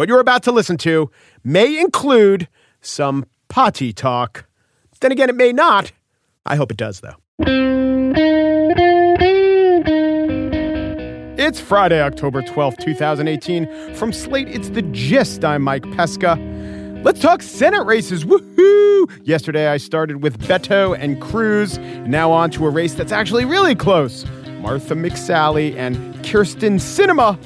What you're about to listen to may include some potty talk. Then again, it may not. I hope it does, though. It's Friday, October 12th, 2018. From Slate, it's The Gist. I'm Mike Pesca. Let's talk Senate races. Woohoo! Yesterday, I started with Beto and Cruz. Now on to a race that's actually really close. Martha McSally and Kyrsten Sinema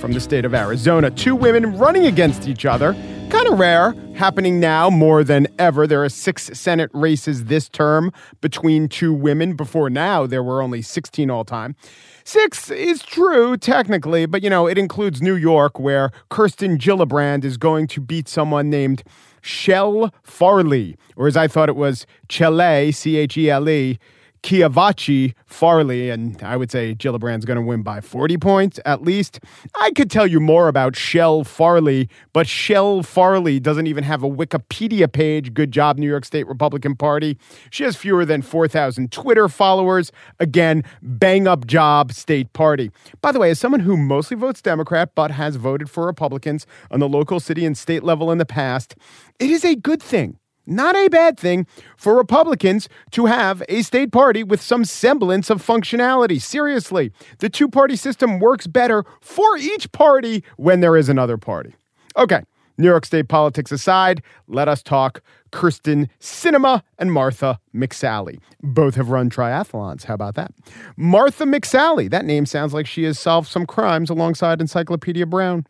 from the state of Arizona. Two women running against each other. Kind of rare. Happening now more than ever. There are 6 Senate races this term between two women. Before now, there were only 16 all time. 6 is true, technically, but, you know, it includes New York, where Kirsten Gillibrand is going to beat someone named Shell Farley, or as I thought it was, Chele, C-H-E-L-E, Chiavacci Farley, and I would say Gillibrand's going to win by 40 points, at least. I could tell you more about Shell Farley, but Shell Farley doesn't even have a Wikipedia page. Good job, New York State Republican Party. She has fewer than 4,000 Twitter followers. Again, bang up job, state party. By the way, as someone who mostly votes Democrat but has voted for Republicans on the local, city, and state level in the past, it is a good thing. Not a bad thing for Republicans to have a state party with some semblance of functionality. Seriously, the two-party system works better for each party when there is another party. Okay, New York State politics aside, let us talk Kyrsten Sinema and Martha McSally. Both have run triathlons. How about that? Martha McSally, that name sounds like she has solved some crimes alongside Encyclopedia Brown.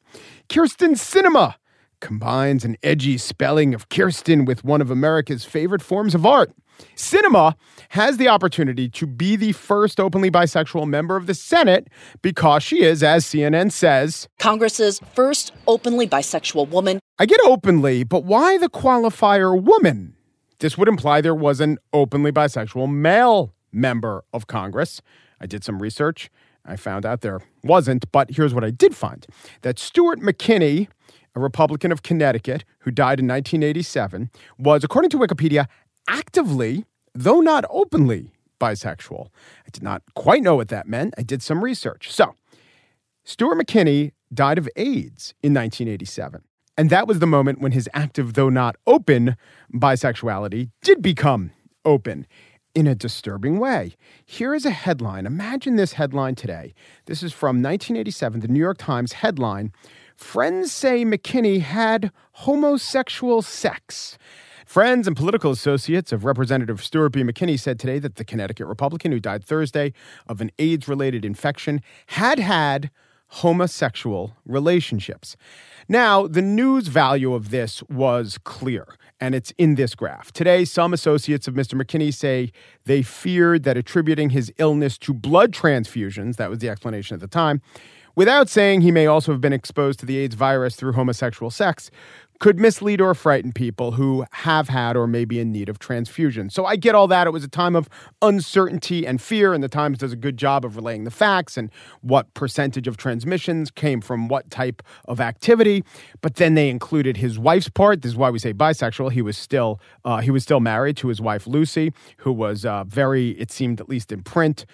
Kyrsten Sinema combines an edgy spelling of Kirsten with one of America's favorite forms of art. Sinema has the opportunity to be the first openly bisexual member of the Senate because she is, as CNN says, Congress's first openly bisexual woman. I get openly, but why the qualifier woman? This would imply there was an openly bisexual male member of Congress. I did some research. I found out there wasn't, but here's what I did find. That Stuart McKinney, a Republican of Connecticut who died in 1987, was, according to Wikipedia, actively, though not openly, bisexual. I did not quite know what that meant. I did some research. So, Stuart McKinney died of AIDS in 1987. And that was the moment when his active, though not open, bisexuality did become open in a disturbing way. Here is a headline. Imagine this headline today. This is from 1987, the New York Times headline, "Friends say McKinney had homosexual sex." Friends and political associates of Representative Stuart B. McKinney said today that the Connecticut Republican who died Thursday of an AIDS-related infection had homosexual relationships. Now, the news value of this was clear, and it's in this graph. Today, some associates of Mr. McKinney say they feared that attributing his illness to blood transfusions, that was the explanation at the time, without saying he may also have been exposed to the AIDS virus through homosexual sex, could mislead or frighten people who have had or may be in need of transfusion. So I get all that. It was a time of uncertainty and fear, and the Times does a good job of relaying the facts and what percentage of transmissions came from what type of activity. But then they included his wife's part. This is why we say bisexual. He was still married to his wife, Lucy, who was very, it seemed at least in print,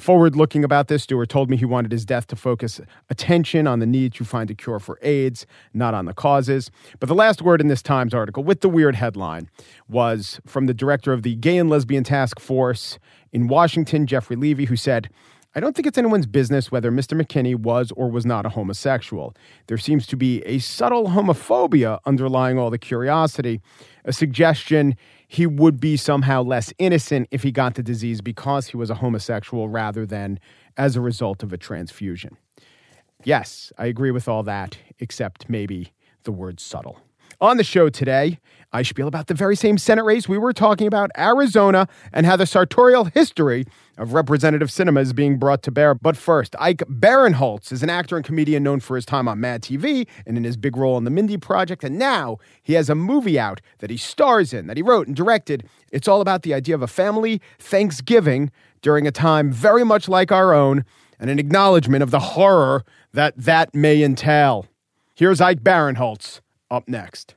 forward-looking about this. Stuart told me he wanted his death to focus attention on the need to find a cure for AIDS, not on the causes. But the last word in this Times article, with the weird headline, was from the director of the Gay and Lesbian Task Force in Washington, Jeffrey Levy, who said, "I don't think it's anyone's business whether Mr. McKinney was or was not a homosexual. There seems to be a subtle homophobia underlying all the curiosity, a suggestion he would be somehow less innocent if he got the disease because he was a homosexual rather than as a result of a transfusion." Yes, I agree with all that, except maybe the word subtle. On the show today, I spiel about the very same Senate race we were talking about, Arizona, and how the sartorial history of Representative Sinema is being brought to bear. But first, Ike Barinholtz is an actor and comedian known for his time on MADtv and in his big role in the Mindy Project. And now he has a movie out that he stars in, that he wrote and directed. It's all about the idea of a family Thanksgiving during a time very much like our own and an acknowledgement of the horror that may entail. Here's Ike Barinholtz up next.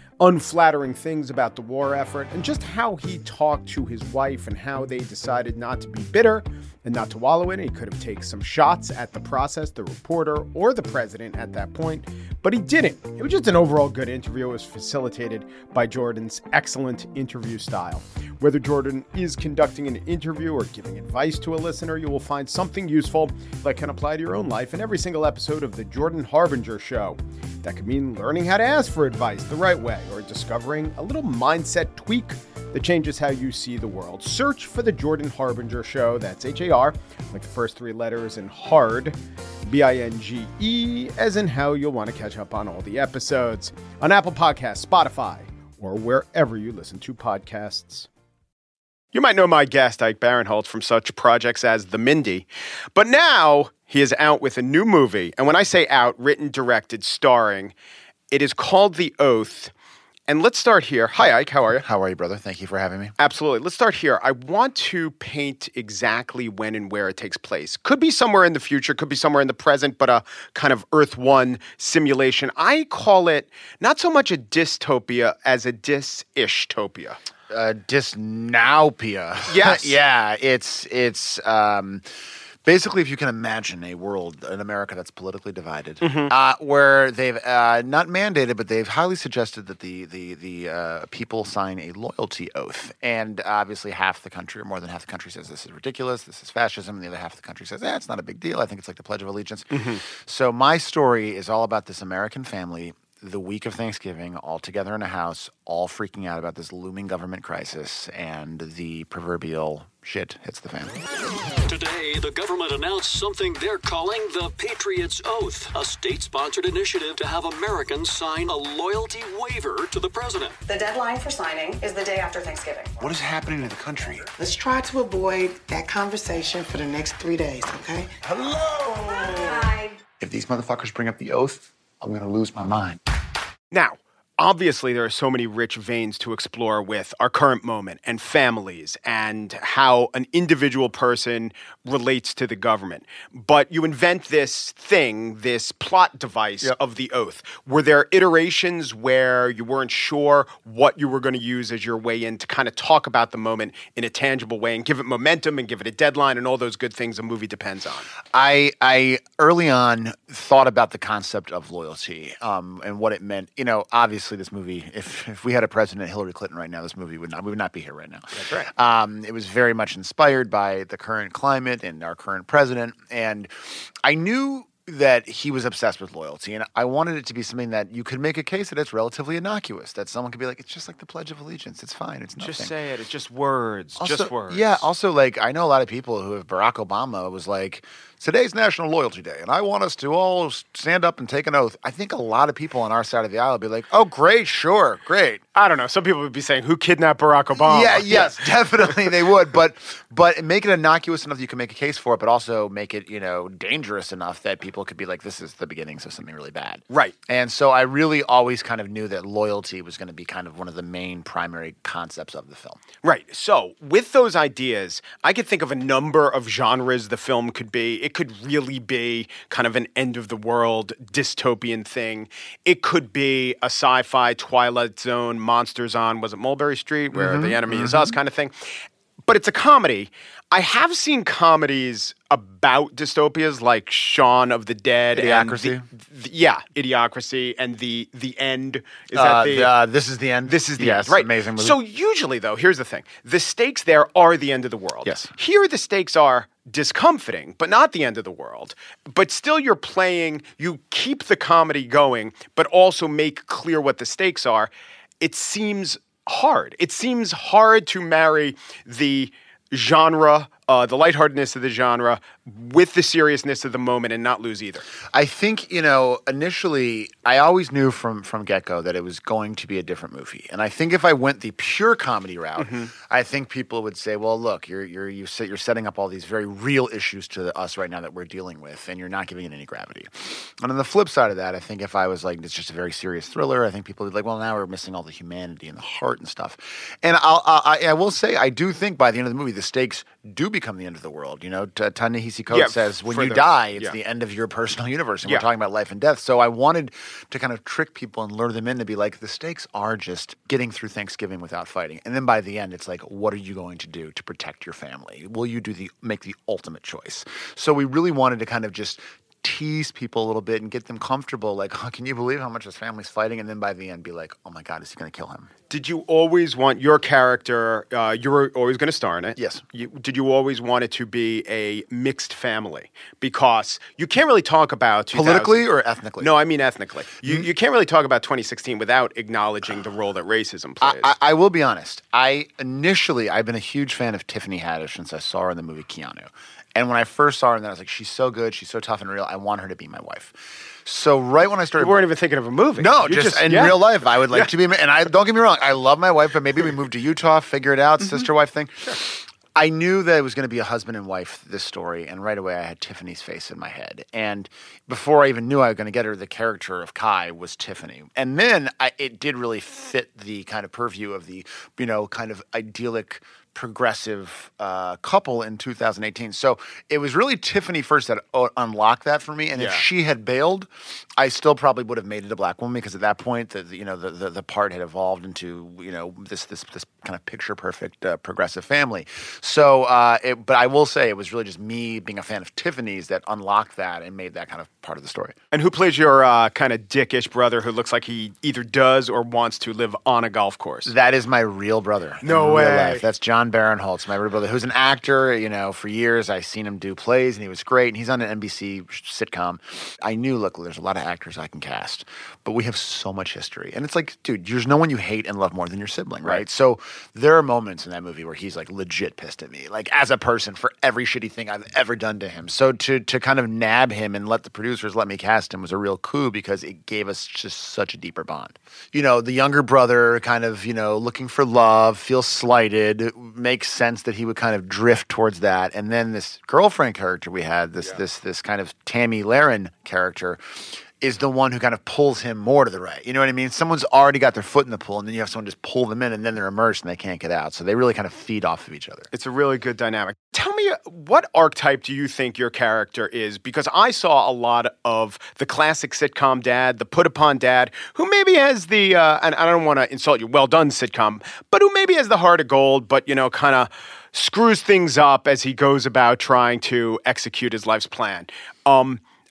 unflattering things about the war effort and just how he talked to his wife and how they decided not to be bitter and not to wallow in it. He could have taken some shots at the process, the reporter, or the president at that point, but he didn't. It was just an overall good interview. It was facilitated by Jordan's excellent interview style. Whether Jordan is conducting an interview or giving advice to a listener, you will find something useful that can apply to your own life in every single episode of The Jordan Harbinger Show. That could mean learning how to ask for advice the right way or discovering a little mindset tweak that changes how you see the world. Search for The Jordan Harbinger Show. That's H-A-R, like the first three letters, and hard, B-I-N-G-E, as in how you'll want to catch up on all the episodes on Apple Podcasts, Spotify, or wherever you listen to podcasts. You might know my guest, Ike Barinholtz, from such projects as The Mindy, but now he is out with a new movie. And when I say out, written, directed, starring, it is called The Oath. And let's start here. Hi, Ike. How are you? How are you, brother? Thank you for having me. Absolutely. Let's start here. I want to paint exactly when and where it takes place. Could be somewhere in the future, could be somewhere in the present, but a kind of Earth One simulation. I call it not so much a dystopia as a dis-ishtopia. Dysnaupia. Yes. Yeah. It's basically, if you can imagine a world, an America that's politically divided, where they've not mandated, but they've highly suggested that the people sign a loyalty oath. And obviously half the country, or more than half the country, says this is ridiculous, this is fascism. And the other half of the country says, it's not a big deal. I think it's like the Pledge of Allegiance. Mm-hmm. So my story is all about this American family the week of Thanksgiving, all together in a house, all freaking out about this looming government crisis, and the proverbial shit hits the fan. Today, the government announced something they're calling the Patriot's Oath, a state-sponsored initiative to have Americans sign a loyalty waiver to the president. The deadline for signing is the day after Thanksgiving. What is happening in the country? Let's try to avoid that conversation for the next 3 days, okay? Hello! Hi! If these motherfuckers bring up the oath, I'm going to lose my mind. Now, obviously, there are so many rich veins to explore with our current moment and families and how an individual person relates to the government. But you invent this thing, this plot device of the oath. Were there iterations where you weren't sure what you were going to use as your way in to kind of talk about the moment in a tangible way and give it momentum and give it a deadline and all those good things a movie depends on? I early on thought about the concept of loyalty and what it meant. You know, obviously, this movie, if we had a president, Hillary Clinton, right now, this movie would not be here right now. That's right. It was very much inspired by the current climate and our current president. And I knew that he was obsessed with loyalty, and I wanted it to be something that you could make a case that it's relatively innocuous, that someone could be like, it's just like the Pledge of Allegiance. It's fine. It's nothing. Just say it. It's just words. Also, just words. Yeah. Also, like, I know a lot of people who have Barack Obama was like, today's National Loyalty Day, and I want us to all stand up and take an oath. I think a lot of people on our side of the aisle would be like, oh, great, sure, great. I don't know. Some people would be saying, who kidnapped Barack Obama? Yeah, yes, definitely they would. But make it innocuous enough that you can make a case for it, but also make it, you know, dangerous enough that people could be like, this is the beginnings of something really bad. Right. And so I really always kind of knew that loyalty was going to be kind of one of the main primary concepts of the film. Right. So with those ideas, I could think of a number of genres the film could be. It could really be kind of an end-of-the-world dystopian thing. It could be a sci-fi Twilight Zone, Monsters on, was it Mulberry Street, where the enemy is us kind of thing. But it's a comedy. I have seen comedies about dystopias like Shaun of the Dead, Idiocracy. Idiocracy and the End. Is that the This Is the End? This Is the End, right? Amazing movie. So usually, though, here's the thing: the stakes there are the end of the world. Yes. Here, the stakes are discomforting, but not the end of the world. But still, you're playing. You keep the comedy going, but also make clear what the stakes are. It seems hard. It seems hard to marry the genre, the lightheartedness of the genre, with the seriousness of the moment and not lose either. I think, initially, I always knew from get-go that it was going to be a different movie. And I think if I went the pure comedy route, mm-hmm. I think people would say, well, look, you're setting up all these very real issues to us right now that we're dealing with, and you're not giving it any gravity. And on the flip side of that, I think if I was like, it's just a very serious thriller, I think people would be like, well, now we're missing all the humanity and the heart and stuff. And I will say, I do think by the end of the movie, the stakes do become the end of the world. Ta-Nehisi Coates says, when you die, it's the end of your personal universe, and we're talking about life and death. So I wanted to kind of trick people and lure them in to be like, the stakes are just getting through Thanksgiving without fighting. And then by the end, it's like, what are you going to do to protect your family? Will you make the ultimate choice? So we really wanted to kind of just tease people a little bit and get them comfortable, like, oh, can you believe how much his family's fighting? And then by the end be like, oh my God, is he going to kill him? Did you always want your character, you were always going to star in it. Yes. Did you always want it to be a mixed family? Because you can't really talk about... Politically or ethnically? No, I mean ethnically. You can't really talk about 2016 without acknowledging the role that racism plays. I will be honest. I've been a huge fan of Tiffany Haddish since I saw her in the movie Keanu. And when I first saw her, and then I was like, she's so good. She's so tough and real. I want her to be my wife. So right when I started... You weren't even thinking of a movie. No, just in real life, I would like to be... And don't get me wrong, I love my wife, but maybe we moved to Utah, figure it out, mm-hmm. sister-wife thing. Sure. I knew that it was going to be a husband and wife, this story, and right away I had Tiffany's face in my head. And before I even knew I was going to get her, the character of Kai was Tiffany. And then it did really fit the kind of purview of the, kind of idyllic... progressive couple in 2018. So it was really Tiffany first that unlocked that for me. And if she had bailed, I still probably would have made it a black woman, because at that point, the part had evolved into this kind of picture perfect progressive family. So, but I will say it was really just me being a fan of Tiffany's that unlocked that and made that kind of part of the story. And who plays your kind of dickish brother who looks like he either does or wants to live on a golf course? That is my real brother. No way. Real life. That's John Barinholtz, my brother, who's an actor, for years. I've seen him do plays, and he was great, and he's on an NBC sitcom. I knew, look, there's a lot of actors I can cast, but we have so much history. And it's like, dude, there's no one you hate and love more than your sibling, right? So there are moments in that movie where he's, like, legit pissed at me, like, as a person for every shitty thing I've ever done to him. So to kind of nab him and let the producers let me cast him was a real coup, because it gave us just such a deeper bond. The younger brother kind of, looking for love, feels slighted, makes sense that he would kind of drift towards that. And then this girlfriend character we had, this kind of Tammy Lahren character, is the one who kind of pulls him more to the right. You know what I mean? Someone's already got their foot in the pool, and then you have someone just pull them in, and then they're immersed and they can't get out. So they really kind of feed off of each other. It's a really good dynamic. Tell me, what archetype do you think your character is? Because I saw a lot of the classic sitcom dad, the put-upon dad, who maybe has the, and I don't want to insult you, well-done sitcom, but who maybe has the heart of gold, but, kind of screws things up as he goes about trying to execute his life's plan.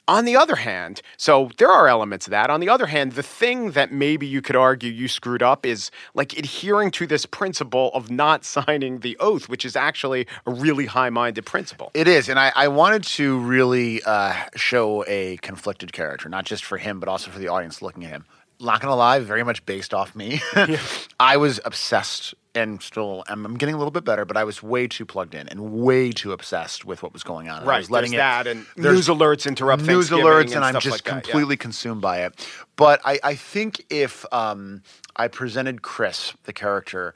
On the other hand, so there are elements of that. On the other hand, the thing that maybe you could argue you screwed up is like adhering to this principle of not signing the oath, which is actually a really high-minded principle. It is, and I wanted to really show a conflicted character, not just for him, but also for the audience looking at him. Not going to lie, very much based off me. Yeah. I was obsessed, and still I'm getting a little bit better, but I was way too plugged in and way too obsessed with what was going on. Right, I was letting news alerts interrupt things. News alerts, and I'm just completely consumed by it. But I think if I presented Chris, the character,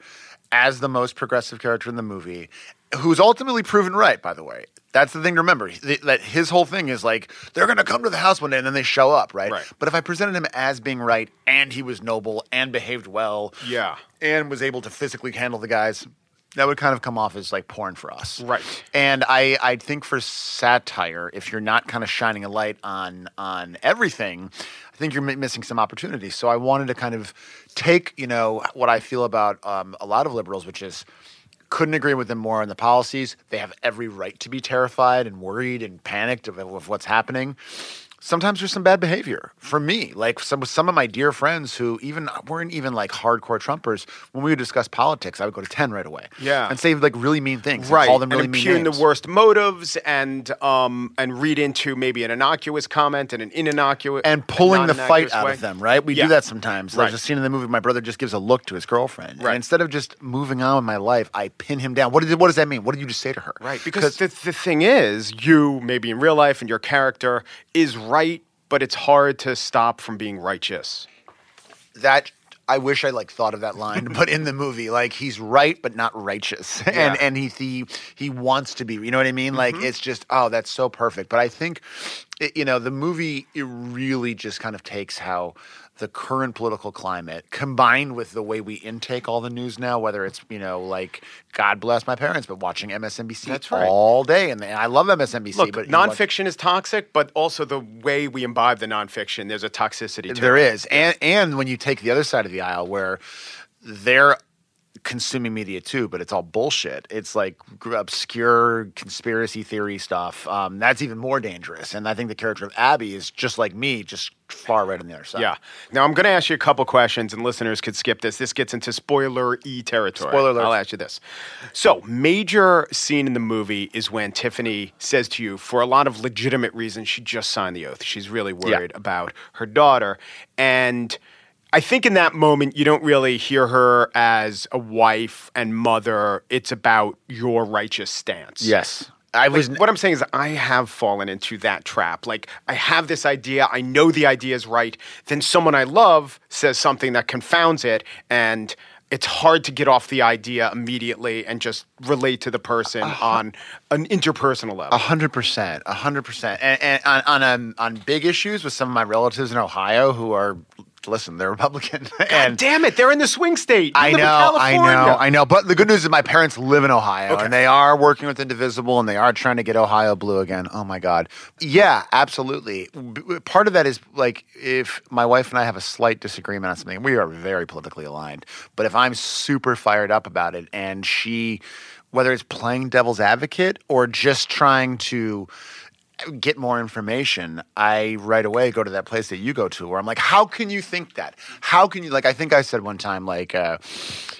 as the most progressive character in the movie, who's ultimately proven right, by the way. That's the thing to remember. That his whole thing is like, they're going to come to the house one day and then they show up, right? But if I presented him as being right, and he was noble and behaved well, and was able to physically handle the guys, that would kind of come off as like porn for us. Right. And I think for satire, if you're not kind of shining a light on everything, I think you're missing some opportunities. So I wanted to kind of take, what I feel about a lot of liberals, which is couldn't agree with them more on the policies. They have every right to be terrified and worried and panicked of what's happening. Sometimes there's some bad behavior from me, like some of my dear friends who even weren't even like hardcore Trumpers. When we would discuss politics, I would go to 10 right away, and say like really mean things, right? And call them really mean names. And impugn the worst motives, and read into maybe an innocuous comment and an innocuous and pulling the fight out of them, right? We do that sometimes. There's a scene in the movie my brother just gives a look to his girlfriend, and instead of just moving on with my life, I pin him down. What does that mean? What did you just say to her? Right? Because the thing is, you maybe in real life and your character is right, but it's hard to stop from being righteous. That I wish I like thought of that line, but in the movie, like he's right but not righteous, and he wants to be. You know what I mean? Like it's just that's so perfect. But I think the movie it really just kind of takes how the current political climate, combined with the way we intake all the news now, whether it's, like, God bless my parents, but watching MSNBC all day. And I love MSNBC. Look, but nonfiction is toxic, but also the way we imbibe the nonfiction, there's a toxicity to it. There is. And when you take the other side of the aisle where they're consuming media too, but it's all bullshit. It's like obscure conspiracy theory stuff. That's even more dangerous. And I think the character of Abby is just like me, just far right on the other side. Yeah. Now I'm going to ask you a couple questions, and listeners could skip this. This gets into spoiler-y territory. Spoiler alert. I'll ask you this. So, major scene in the movie is when Tiffany says to you, for a lot of legitimate reasons, she just signed the oath. She's really worried about her daughter, and I think in that moment, you don't really hear her as a wife and mother. It's about your righteous stance. Yes. What I'm saying is I have fallen into that trap. Like, I have this idea. I know the idea is right. Then someone I love says something that confounds it, and it's hard to get off the idea immediately and just relate to the person on an interpersonal level. 100%. 100%. And on big issues with some of my relatives in Ohio who are – listen, they're Republican. God damn it. They're in the swing state. I know. But the good news is my parents live in Ohio, and they are working with Indivisible, and they are trying to get Ohio blue again. Oh, my God. Yeah, absolutely. Part of that is, like, if my wife and I have a slight disagreement on something, we are very politically aligned. But if I'm super fired up about it, and she, whether it's playing devil's advocate or just trying to get more information, I right away go to that place that you go to where I'm like, how can you think that? How can you, like, I think I said one time, like,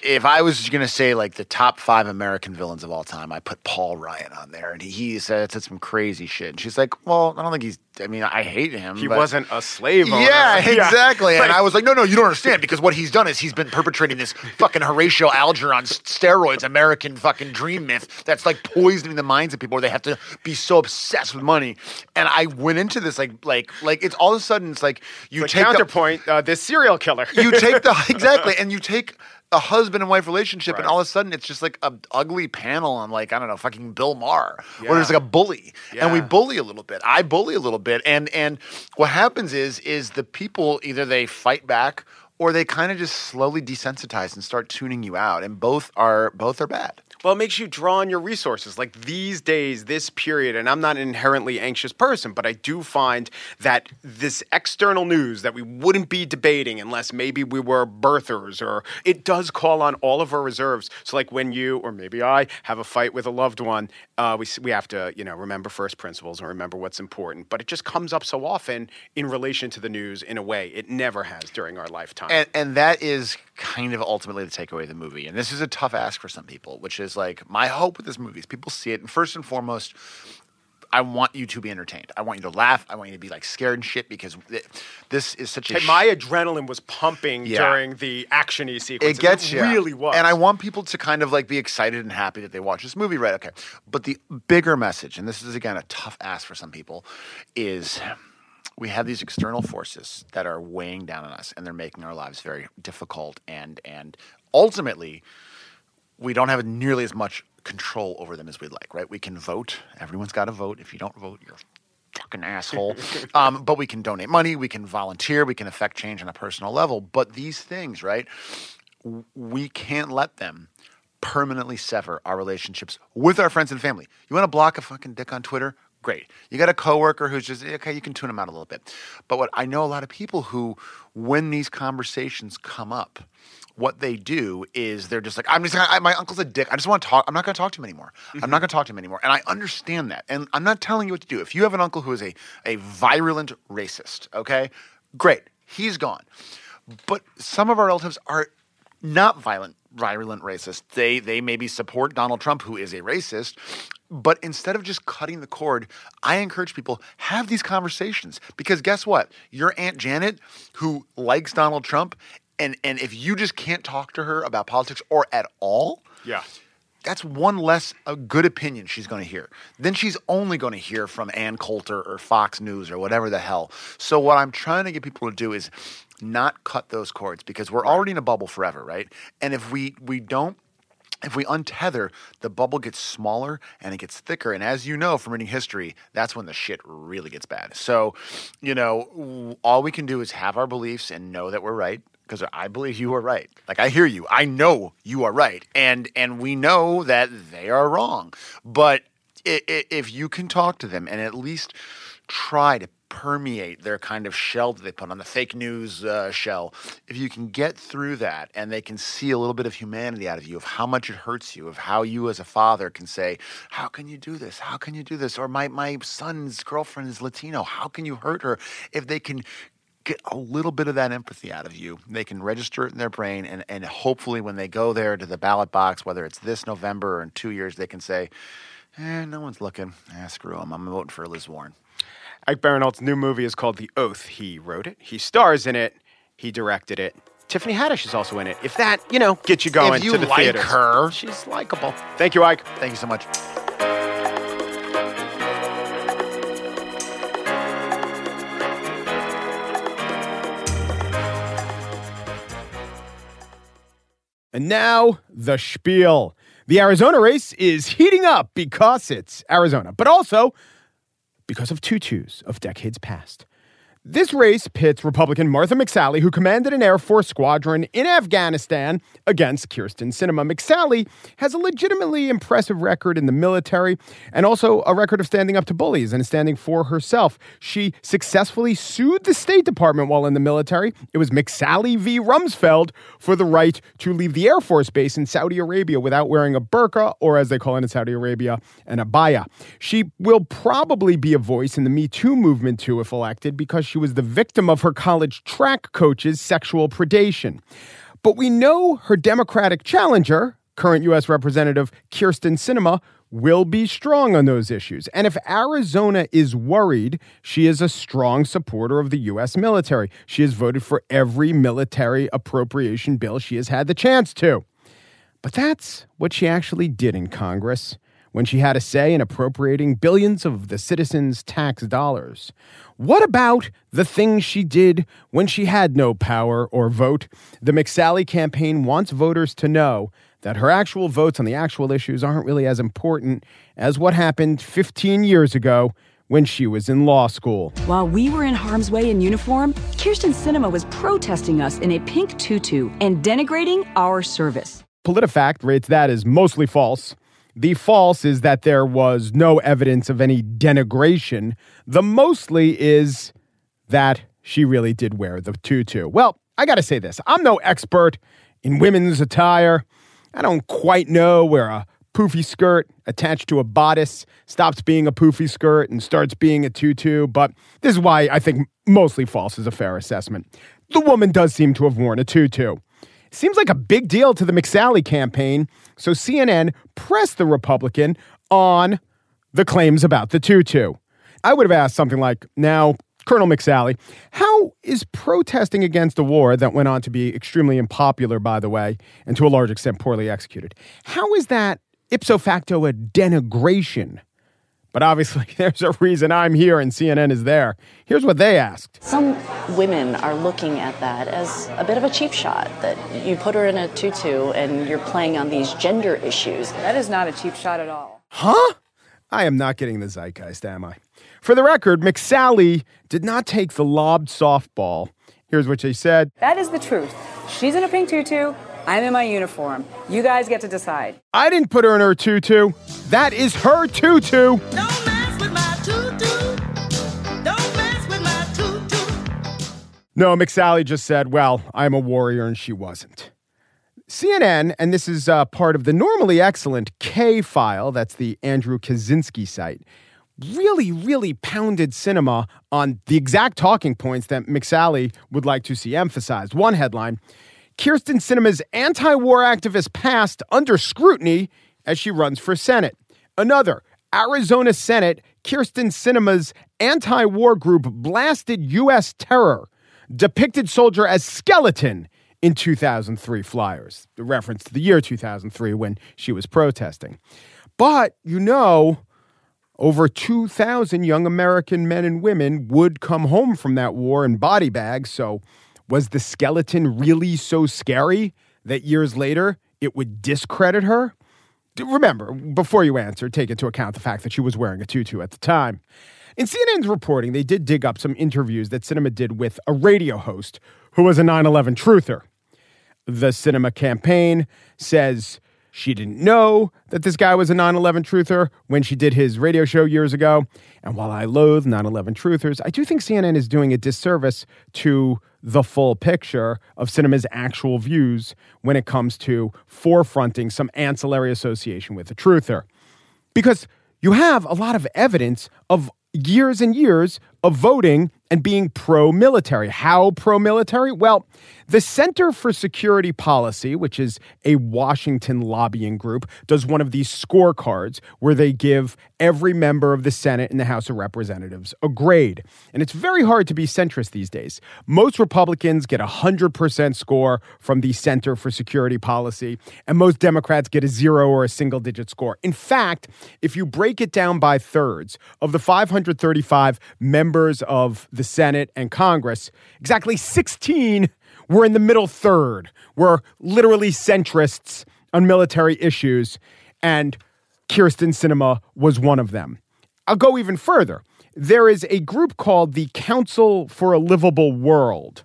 if I was going to say, like, the top 5 American villains of all time, I put Paul Ryan on there, and he said some crazy shit. And she's like, well, I don't think I hate him. He wasn't a slave owner. Yeah, exactly. Yeah. And I was like, no, you don't understand, because what he's done is he's been perpetrating this fucking Horatio Alger on steroids, American fucking dream myth that's, like, poisoning the minds of people where they have to be so obsessed with money. And I went into this like it's all of a sudden it's like this serial killer. You take a husband and wife relationship, and all of a sudden it's just like an ugly panel on, like, I don't know, fucking Bill Maher, where there's like a bully, and we bully a little bit. I bully a little bit, and what happens is the people either they fight back or they kind of just slowly desensitize and start tuning you out, and both are bad. Well, it makes you draw on your resources. Like these days, this period, and I'm not an inherently anxious person, but I do find that this external news that we wouldn't be debating unless maybe we were birthers, or it does call on all of our reserves. So like when you or maybe I have a fight with a loved one, we have to remember first principles and remember what's important. But it just comes up so often in relation to the news in a way it never has during our lifetime. And that is kind of ultimately the takeaway of the movie. And this is a tough ask for some people, which is like my hope with this movie is people see it. And first and foremost, I want you to be entertained. I want you to laugh. I want you to be like scared and shit because this is such a my adrenaline was pumping during the action-y sequence. It gets you. It really was. And I want people to kind of like be excited and happy that they watch this movie. Right, okay. But the bigger message, and this is again a tough ask for some people, is we have these external forces that are weighing down on us, and they're making our lives very difficult, and ultimately we don't have nearly as much control over them as we'd like, right? We can vote. Everyone's got to vote. If you don't vote, you're a fucking asshole. But we can donate money. We can volunteer. We can affect change on a personal level. But these things, right, we can't let them permanently sever our relationships with our friends and family. You want to block a fucking dick on Twitter? Great. You got a coworker who's just, okay, you can tune them out a little bit. But what I know a lot of people who, when these conversations come up, what they do is they're just like, my uncle's a dick. I just want to talk. I'm not going to talk to him anymore. Mm-hmm. I'm not going to talk to him anymore. And I understand that. And I'm not telling you what to do. If you have an uncle who is a virulent racist, okay, great. He's gone. But some of our relatives are not virulent racists. They maybe support Donald Trump, who is a racist. But instead of just cutting the cord, I encourage people, have these conversations. Because guess what? Your Aunt Janet, who likes Donald Trump, and if you just can't talk to her about politics or at all, yeah, that's one less a good opinion she's going to hear. Then she's only going to hear from Ann Coulter or Fox News or whatever the hell. So what I'm trying to get people to do is not cut those cords, because we're already in a bubble forever, right? And if we don't, if we untether, the bubble gets smaller and it gets thicker. And as you know from reading history, that's when the shit really gets bad. So, you know, all we can do is have our beliefs and know that we're right, because I believe you are right. Like, I hear you. I know you are right. And we know that they are wrong. But if you can talk to them and at least try to permeate their kind of shell that they put on, the fake news shell, if you can get through that and they can see a little bit of humanity out of you, of how much it hurts you, of how you as a father can say, how can you do this? How can you do this? Or my son's girlfriend is Latino. How can you hurt her? If they can get a little bit of that empathy out of you, they can register it in their brain, and hopefully when they go there to the ballot box, whether it's this November or in 2 years, they can say, no one's looking. Screw them. I'm voting for Liz Warren. Ike Barinholtz's new movie is called The Oath. He wrote it. He stars in it. He directed it. Tiffany Haddish is also in it. If that, you know, gets you going to the theater. If you like her, she's likable. Thank you, Ike. Thank you so much. And now, the spiel. The Arizona race is heating up because it's Arizona, but also because of tutus of decades past. This race pits Republican Martha McSally, who commanded an Air Force squadron in Afghanistan, against Kyrsten Sinema. McSally has a legitimately impressive record in the military and also a record of standing up to bullies and standing for herself. She successfully sued the State Department while in the military. It was McSally v. Rumsfeld for the right to leave the Air Force base in Saudi Arabia without wearing a burqa, or as they call it in Saudi Arabia, an abaya. She will probably be a voice in the Me Too movement, too, if elected, because she was the victim of her college track coach's sexual predation. But we know her Democratic challenger, current U.S. Representative Kyrsten Sinema, will be strong on those issues. And if Arizona is worried, she is a strong supporter of the U.S. military. She has voted for every military appropriation bill she has had the chance to. But that's what she actually did in Congress, when she had a say in appropriating billions of the citizens' tax dollars. What about the things she did when she had no power or vote? The McSally campaign wants voters to know that her actual votes on the actual issues aren't really as important as what happened 15 years ago when she was in law school. While we were in harm's way in uniform, Kyrsten Sinema was protesting us in a pink tutu and denigrating our service. PolitiFact rates that as mostly false. The false is that there was no evidence of any denigration. The mostly is that she really did wear the tutu. Well, I gotta say this. I'm no expert in women's attire. I don't quite know where a poofy skirt attached to a bodice stops being a poofy skirt and starts being a tutu, but this is why I think mostly false is a fair assessment. The woman does seem to have worn a tutu. Seems like a big deal to the McSally campaign, so CNN pressed the Republican on the claims about the tutu. I would have asked something like, now, Colonel McSally, how is protesting against a war that went on to be extremely unpopular, by the way, and to a large extent poorly executed, how is that ipso facto a denigration? But obviously, there's a reason I'm here and CNN is there. Here's what they asked. Some women are looking at that as a bit of a cheap shot, that you put her in a tutu and you're playing on these gender issues. That is not a cheap shot at all. Huh? I am not getting the zeitgeist, am I? For the record, McSally did not take the lobbed softball. Here's what she said. That is the truth. She's in a pink tutu. I'm in my uniform. You guys get to decide. I didn't put her in her tutu. That is her tutu. Don't mess with my tutu. Don't mess with my tutu. No, McSally just said, well, I'm a warrior, and she wasn't. CNN, and this is part of the normally excellent K File, that's the Andrew Kaczynski site, really pounded Sinema on the exact talking points that McSally would like to see emphasized. One headline, Kyrsten Sinema's anti-war activist past under scrutiny as she runs for Senate. Another, Arizona Senate, Kyrsten Sinema's anti-war group blasted U.S. terror, depicted soldier as skeleton in 2003 flyers. The reference to the year 2003 when she was protesting. But, you know, over 2,000 young American men and women would come home from that war in body bags, so was the skeleton really so scary that years later it would discredit her? Remember, before you answer, take into account the fact that she was wearing a tutu at the time. In CNN's reporting, they did dig up some interviews that Sinema did with a radio host who was a 9/11 truther. The Sinema campaign says she didn't know that this guy was a 9/11 truther when she did his radio show years ago. And while I loathe 9/11 truthers, I do think CNN is doing a disservice to the full picture of Sinema's actual views when it comes to forefronting some ancillary association with the truther. Because you have a lot of evidence of years and years of voting and being pro-military. How pro-military? Well, the Center for Security Policy, which is a Washington lobbying group, does one of these scorecards where they give every member of the Senate and the House of Representatives a grade. And it's very hard to be centrist these days. Most Republicans get a 100% score from the Center for Security Policy, and most Democrats get a 0 or a single-digit score. In fact, if you break it down by thirds, of the 535 members of the Senate and Congress, exactly 16 were in the middle third, were literally centrists on military issues, and Kyrsten Sinema was one of them. I'll go even further. There is a group called the Council for a Livable World.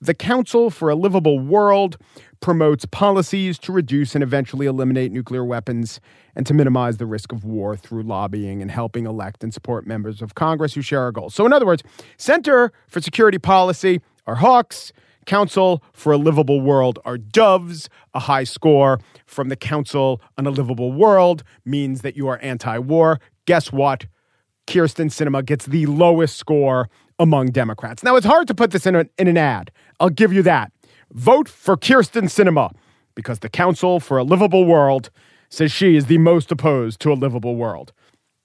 The Council for a Livable World promotes policies to reduce and eventually eliminate nuclear weapons and to minimize the risk of war through lobbying and helping elect and support members of Congress who share our goals. So in other words, Center for Security Policy are hawks, Council for a Livable World are doves. A high score from the Council on a Livable World means that you are anti-war. Guess what? Kyrsten Sinema gets the lowest score among Democrats. Now, it's hard to put this in an ad. I'll give you that. Vote for Kyrsten Sinema because the Council for a Livable World says she is the most opposed to a livable world.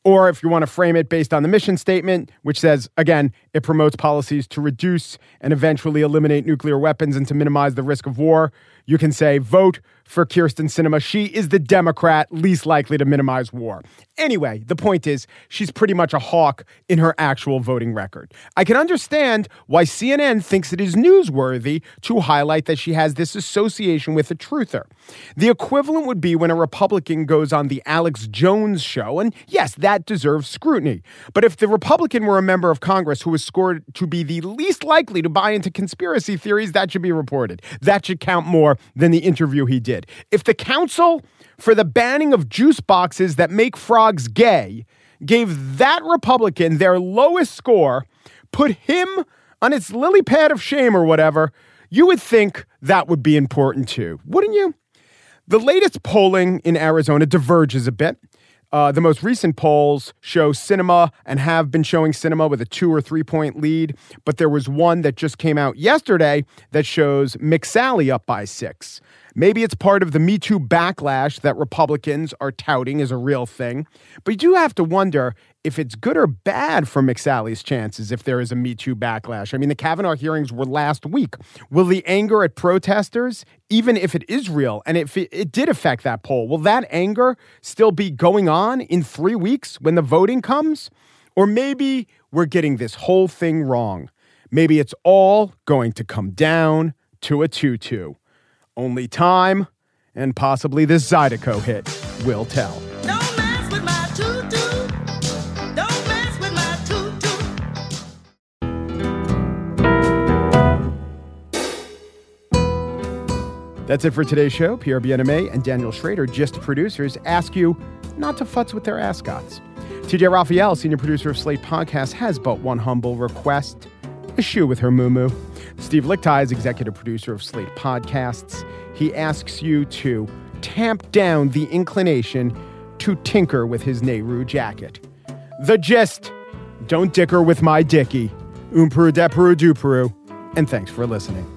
Or if you want to frame it based on the mission statement, which says, again, it promotes policies to reduce and eventually eliminate nuclear weapons and to minimize the risk of war, you can say, vote for Kyrsten Sinema. She is the Democrat least likely to minimize war. Anyway, the point is, she's pretty much a hawk in her actual voting record. I can understand why CNN thinks it is newsworthy to highlight that she has this association with a truther. The equivalent would be when a Republican goes on the Alex Jones show, and yes, that deserves scrutiny. But if the Republican were a member of Congress who was scored to be the least likely to buy into conspiracy theories, that should be reported. That should count more than the interview he did. If the Council for the Banning of Juice Boxes That Make Frogs Gay gave that Republican their lowest score, put him on its lily pad of shame or whatever, you would think that would be important too, wouldn't you? The latest polling in Arizona diverges a bit. The most recent polls show Sinema and have been showing Sinema with a 2 or 3 point lead, but there was one that just came out yesterday that shows McSally up by 6. Maybe it's part of the Me Too backlash that Republicans are touting as a real thing, but you do have to wonder if it's good or bad for McSally's chances if there is a Me Too backlash. I mean, the Kavanaugh hearings were last week. Will the anger at protesters, even if it is real, and if it did affect that poll, will that anger still be going on in 3 weeks when the voting comes? Or maybe we're getting this whole thing wrong. Maybe it's all going to come down to a tutu. Only time and possibly this Zydeco hit will tell. That's it for today's show. Pierre Bienname and Daniel Schrader, Gist producers, ask you not to futz with their ascots. TJ Raphael, senior producer of Slate Podcast, has but one humble request, a shoe with her moo-moo. Steve Lichtai is executive producer of Slate Podcasts. He asks you to tamp down the inclination to tinker with his Nehru jacket. The Gist, don't dicker with my dicky. Oomperu, deperu, duperu. And thanks for listening.